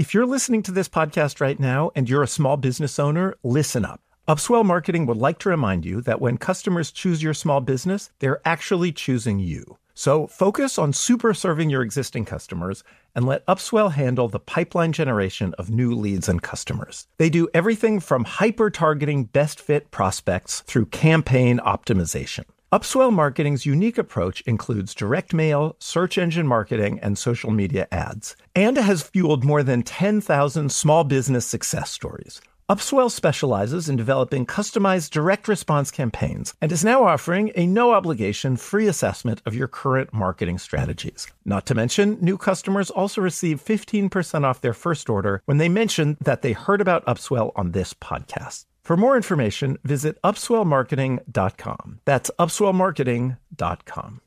If you're listening to this podcast right now and you're a small business owner, listen up. Upswell Marketing would like to remind you that when customers choose your small business, they're actually choosing you. So focus on super serving your existing customers and let Upswell handle the pipeline generation of new leads and customers. They do everything from hyper-targeting best-fit prospects through campaign optimization. Upswell Marketing's unique approach includes direct mail, search engine marketing, and social media ads, and has fueled more than 10,000 small business success stories. Upswell specializes in developing customized direct response campaigns and is now offering a no-obligation free assessment of your current marketing strategies. Not to mention, new customers also receive 15% off their first order when they mention that they heard about Upswell on this podcast. For more information, visit upswellmarketing.com. That's upswellmarketing.com.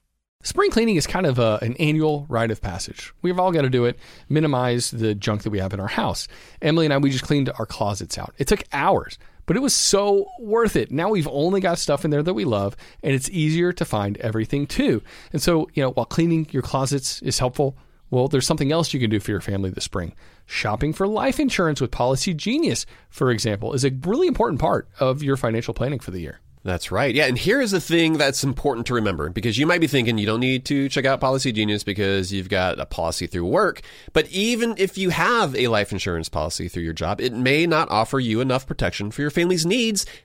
Spring cleaning is kind of an annual rite of passage. We've all got to do it, minimize the junk that we have in our house. Emily and I, we just cleaned our closets out. It took hours, but it was so worth it. Now we've only got stuff in there that we love, and it's easier to find everything too. And so, while cleaning your closets is helpful, well, there's something else you can do for your family this spring. Shopping for life insurance with Policy Genius, for example, is a really important part of your financial planning for the year. That's right. Yeah. And here is the thing that's important to remember, because you might be thinking you don't need to check out Policy Genius because you've got a policy through work. But even if you have a life insurance policy through your job, it may not offer you enough protection for your family's needs,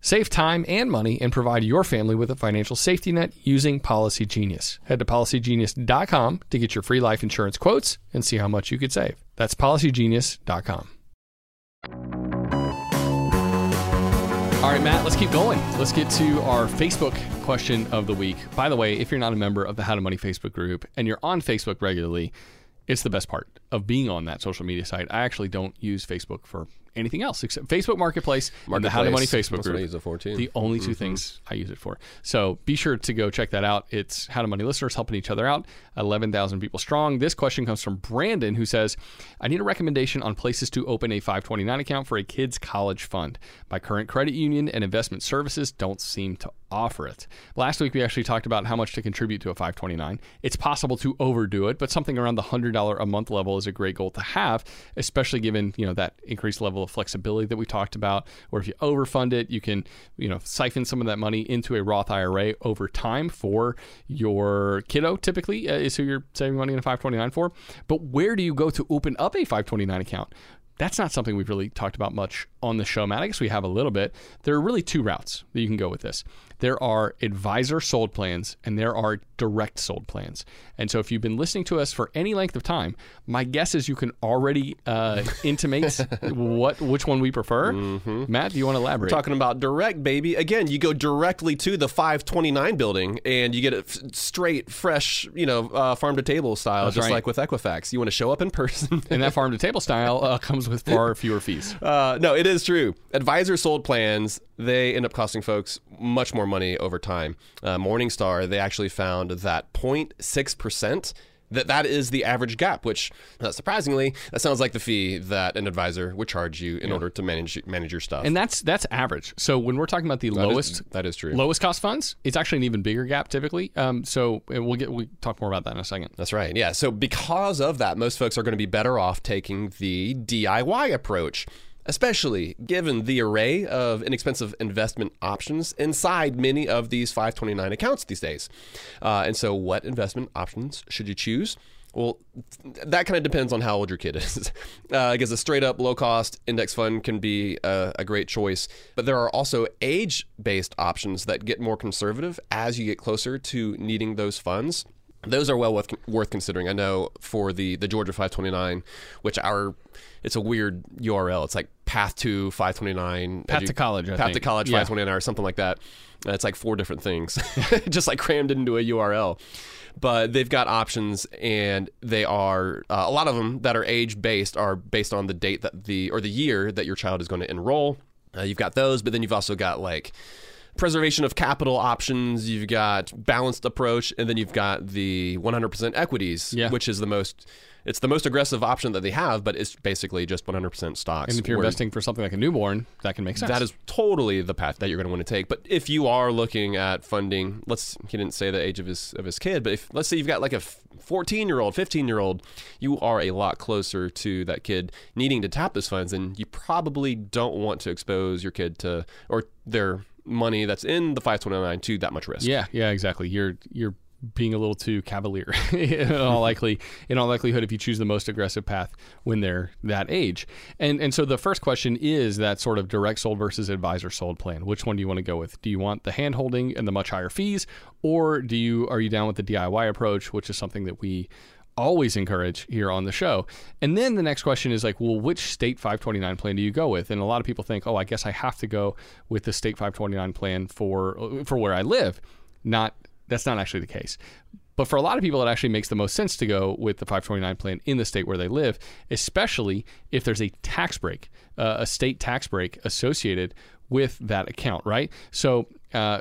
Save time and money and provide your family with a financial safety net using Policy Genius. Head to policygenius.com to get your free life insurance quotes and see how much you could save. That's policygenius.com. All right, Matt, let's keep going. Let's get to our Facebook question of the week. By the way, if you're not a member of the How to Money Facebook group and you're on Facebook regularly, it's the best part of being on that social media site. I actually don't use Facebook for anything else except Facebook Marketplace and the How to Money Facebook group. That's what I use it for too. The only two things I use it for. So be sure to go check that out. It's How to Money listeners helping each other out. 11,000 people strong. This question comes from Brandon, who says, I need a recommendation on places to open a 529 account for a kid's college fund. My current credit union and investment services don't seem to offer it. Last week, we actually talked about how much to contribute to a 529. It's possible to overdo it, but something around the $100 a month level is a great goal to have, especially given, you know, that increased level of flexibility that we talked about. Or if you overfund it, you can, you know, siphon some of that money into a Roth IRA over time for your kiddo, typically, is who you're saving money in a 529 for. But where do you go to open up a 529 account? That's not something we've really talked about much on the show, Matt. I guess we have a little bit. There are really two routes that you can go with this. There are advisor sold plans and there are direct sold plans. And so if you've been listening to us for any length of time, my guess is you can already intimate which one we prefer. Mm-hmm. Matt, do you want to elaborate? We're talking about direct, baby. Again, you go directly to the 529 building and you get a straight, fresh, you know, farm to table style. That's just right. Like with Equifax. You want to show up in person. And that farm to table style comes with far fewer fees. No, it is true. Advisor sold plans, they end up costing folks much more money over time. Morningstar, they actually found that 0.6%, that is the average gap, which surprisingly, that sounds like the fee that an advisor would charge you in order to manage your stuff. And that's average. So when we're talking about the lowest cost funds, it's actually an even bigger gap typically. So we'll talk more about that in a second. That's right. Yeah. So because of that, most folks are going to be better off taking the DIY approach, especially given the array of inexpensive investment options inside many of these 529 accounts these days. And so what investment options should you choose? Well, that kind of depends on how old your kid is. Because a straight up low cost index fund can be a great choice. But there are also age-based options that get more conservative as you get closer to needing those funds. Those are well worth considering. I know for the Georgia 529, which it's a weird URL. It's like Path to 529. Path to College 529 or something like that. It's like four different things, just like crammed into a URL. But they've got options, and they are a lot of them that are age-based are based on the date that the year that your child is going to enroll. You've got those, but then you've also got like preservation of capital options, you've got balanced approach, and then you've got the 100% equities, which is the most aggressive option that they have, but it's basically just 100% stocks. And if you're investing for something like a newborn, that can make sense. That is totally the path that you're going to want to take. But if you are looking at funding, he didn't say the age of his kid, but if let's say you've got like a 14-year-old, 15-year-old, you are a lot closer to that kid needing to tap those funds, and you probably don't want to expose your kid to or their money that's in the 529 to that much risk. Yeah, exactly. You're being a little too cavalier in all likelihood if you choose the most aggressive path when they're that age. And so the first question is that sort of direct sold versus advisor sold plan. Which one do you want to go with? Do you want the hand holding and the much higher fees, or are you down with the DIY approach, which is something that we always encourage here on the show? And then the next question is like, well, which state 529 plan do you go with? And a lot of people think, oh, I guess I have to go with the state 529 plan for where I live. That's not actually the case. But for a lot of people, it actually makes the most sense to go with the 529 plan in the state where they live, especially if there's a tax break, a state tax break associated with that account, right? So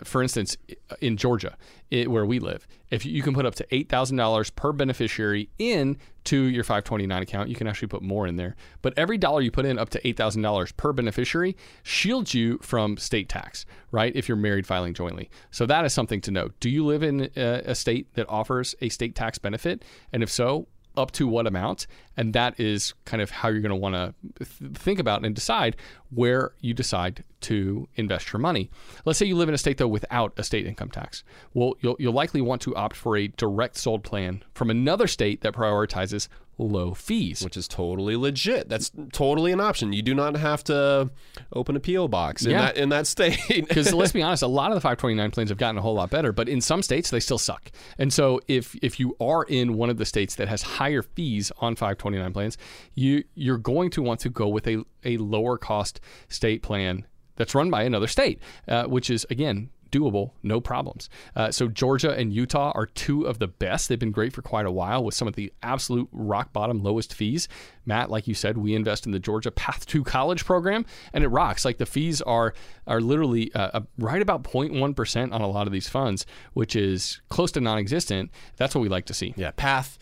for instance, in Georgia, where we live, if you can put up to $8,000 per beneficiary into your 529 account, you can actually put more in there. But every dollar you put in up to $8,000 per beneficiary shields you from state tax, right? If you're married filing jointly. So that is something to know. Do you live in a state that offers a state tax benefit? And if so, up to what amount? And that is kind of how you're going to want to think about and decide where you decide to invest your money. Let's say you live in a state, though, without a state income tax. Well, you'll likely want to opt for a direct sold plan from another state that prioritizes low fees. Which is totally legit. That's totally an option. You do not have to open a P.O. box in that state. Because let's be honest, a lot of the 529 plans have gotten a whole lot better, but in some states, they still suck. And so if you are in one of the states that has higher fees on 529 plans, you're going to want to go with a lower cost state plan that's run by another state, which is, again, doable, no problems. So Georgia and Utah are two of the best. They've been great for quite a while with some of the absolute rock bottom lowest fees. Matt, like you said, we invest in the Georgia Path to College program, and it rocks. Like the fees are literally right about 0.1% on a lot of these funds, which is close to non-existent. That's what we like to see. Yeah, Path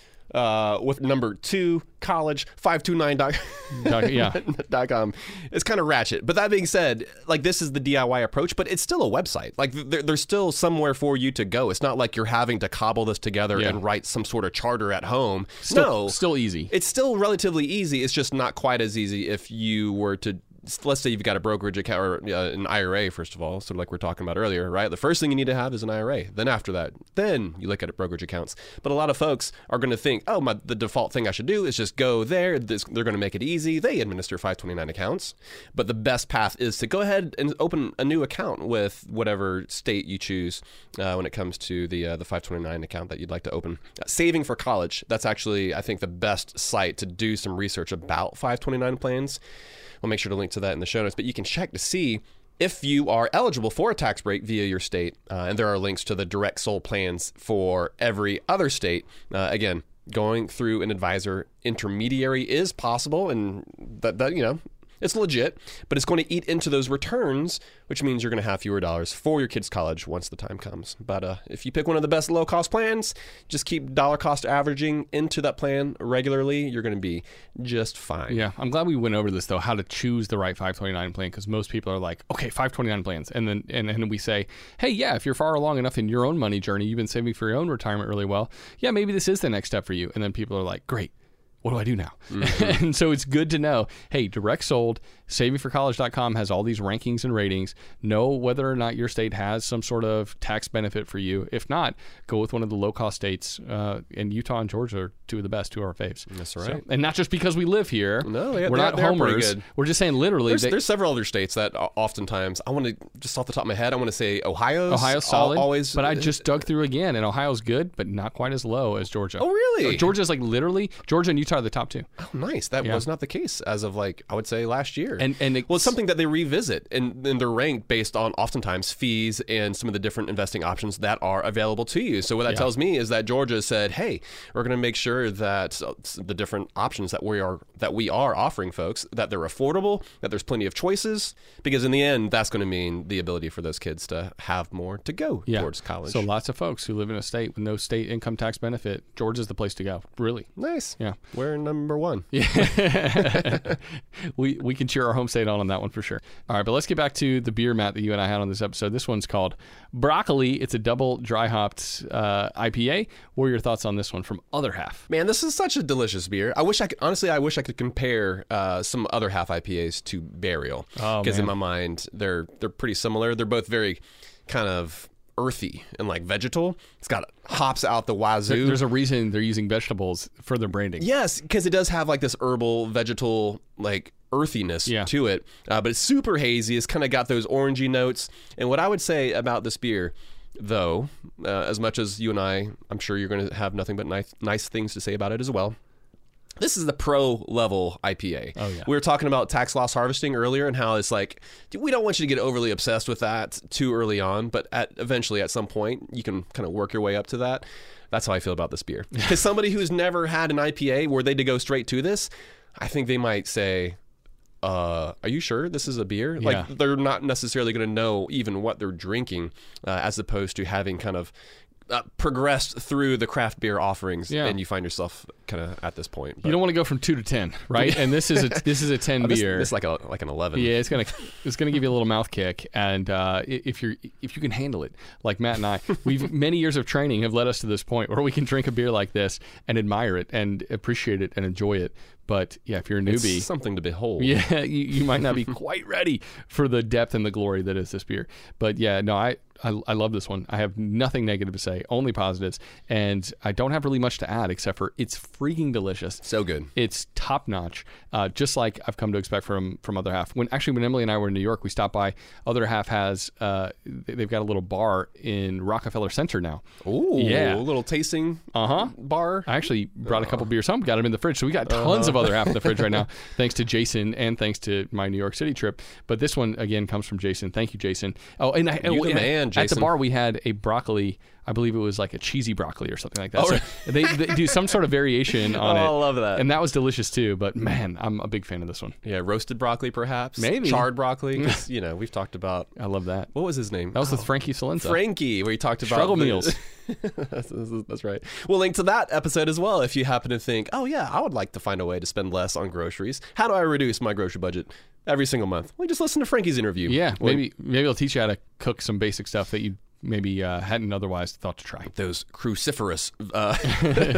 with number 2, college, 529.com. It's kind of ratchet. But that being said, like, this is the DIY approach, but it's still a website. Like, there's still somewhere for you to go. It's not like you're having to cobble this together and write some sort of charter at home. Still easy. It's still relatively easy. It's just not quite as easy if you were to, let's say you've got a brokerage account or an IRA, first of all, sort of like we were talking about earlier, right? The first thing you need to have is an IRA. Then after that, then you look at brokerage accounts. But a lot of folks are going to think, oh, the default thing I should do is just go there. They're going to make it easy. They administer 529 accounts. But the best path is to go ahead and open a new account with whatever state you choose when it comes to the 529 account that you'd like to open. Saving for College, that's actually, I think, the best site to do some research about 529 plans. We'll make sure to link to that in the show notes, but you can check to see if you are eligible for a tax break via your state, and there are links to the direct sold plans for every other state. Again, going through an advisor intermediary is possible, and that it's legit, but it's going to eat into those returns, which means you're going to have fewer dollars for your kids' college once the time comes. But if you pick one of the best low-cost plans, just keep dollar-cost averaging into that plan regularly. You're going to be just fine. Yeah, I'm glad we went over this, though, how to choose the right 529 plan, because most people are like, okay, 529 plans. And then we say, hey, yeah, if you're far along enough in your own money journey, you've been saving for your own retirement really well, yeah, maybe this is the next step for you. And then people are like, great. What do I do now? Mm-hmm. And so it's good to know, hey, direct sold, savingforcollege.com has all these rankings and ratings. Know whether or not your state has some sort of tax benefit for you. If not, go with one of the low-cost states. And Utah and Georgia are two of the best, two of our faves. That's right. So, and not just because we live here. No, we're not homers. We're just saying literally. There's several other states that oftentimes, I want to, just off the top of my head, I want to say Ohio's solid. Always, but I just dug through again, and Ohio's good, but not quite as low as Georgia. Oh, really? So Georgia's like literally, Georgia and Utah are the top two. Oh, nice. That was not the case as of, like, I would say last year. Well, it's something that they revisit, and they're ranked based on oftentimes fees and some of the different investing options that are available to you. So what that tells me is that Georgia said, hey, we're going to make sure that the different options that we are offering folks, that they're affordable, that there's plenty of choices, because in the end, that's going to mean the ability for those kids to have more to go towards college. So lots of folks who live in a state with no state income tax benefit, Georgia's the place to go. Really. Nice. Yeah. We're number one. Yeah. we can cheer our home state on that one for sure. All right, but let's get back to the beer, Matt, that you and I had on this episode. This one's called Broccoli. It's a double dry hopped IPA. What are your thoughts on this one from Other Half? Man, this is such a delicious beer. I wish I could compare some Other Half IPAs to Burial, because in my mind they're pretty similar. They're both very kind of earthy and like vegetal. It's got hops out the wazoo. There's a reason they're using vegetables for their branding. Yes, because it does have like this herbal, vegetal, like earthiness to it. But it's super hazy. It's kind of got those orangey notes. And what I would say about this beer, though, as much as you and I'm sure you're going to have nothing but nice things to say about it as well. This is the pro level IPA. Oh, yeah. We were talking about tax loss harvesting earlier and how it's like, we don't want you to get overly obsessed with that too early on, but eventually at some point you can kind of work your way up to that. That's how I feel about this beer. Because somebody who's never had an IPA, were they to go straight to this, I think they might say, are you sure this is a beer? Yeah. Like, they're not necessarily going to know even what they're drinking, as opposed to having kind of progressed through the craft beer offerings, and you find yourself kind of at this point. But you don't want to go from 2 to 10, right? And this is a 10 beer. It's like an 11. Yeah, it's gonna give you a little mouth kick, and if you can handle it, like Matt and I, we've many years of training have led us to this point where we can drink a beer like this and admire it and appreciate it and enjoy it. But yeah, if you're a newbie, it's something to behold. Yeah, you might not be quite ready for the depth and the glory that is this beer. But yeah, no, I love this one. I have nothing negative to say, only positives, and I don't have really much to add except for it's freaking delicious. So good. It's top notch. Just like I've come to expect from Other Half. When Emily and I were in New York, we stopped by. Other Half has they've got a little bar in Rockefeller Center now. Ooh, yeah, a little tasting bar. I actually brought a couple beers home, got them in the fridge, so we got tons of Other Half in the fridge right now, thanks to Jason and thanks to my New York City trip. But this one again comes from Jason. Thank you, Jason. Oh, and Jason. At the bar we had a broccoli. I believe it was like a cheesy broccoli or something like that. Oh, so they do some sort of variation on it. Oh, I love that. And that was delicious too, but man, I'm a big fan of this one. Yeah, roasted broccoli perhaps. Maybe. Charred broccoli. You know, we've talked about. I love that. What was his name? That was with Frankie Salenza. Frankie, where you talked about. Struggle meals. That's right. We'll link to that episode as well if you happen to think, oh yeah, I would like to find a way to spend less on groceries. How do I reduce my grocery budget? Every single month. We just listen to Frankie's interview. Yeah, maybe I'll teach you how to cook some basic stuff that you maybe hadn't otherwise thought to try. Those cruciferous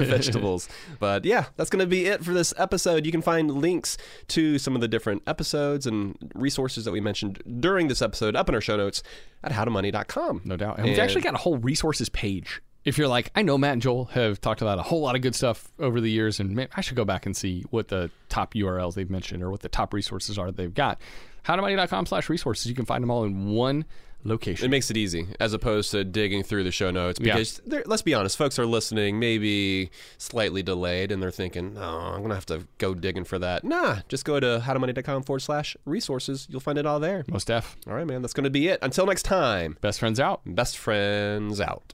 vegetables. But yeah, that's going to be it for this episode. You can find links to some of the different episodes and resources that we mentioned during this episode up in our show notes at HowToMoney.com. No doubt. And we've actually got a whole resources page. If you're like, I know Matt and Joel have talked about a whole lot of good stuff over the years, and man, I should go back and see what the top URLs they've mentioned or what the top resources are that they've got. HowToMoney.com/resources. You can find them all in one location. It makes it easy as opposed to digging through the show notes, because let's be honest, folks are listening maybe slightly delayed and they're thinking, oh, I'm going to have to go digging for that. Nah, just go to howtomoney.com/resources. You'll find it all there. Most def. All right, man. That's going to be it. Until next time. Best friends out. Best friends out.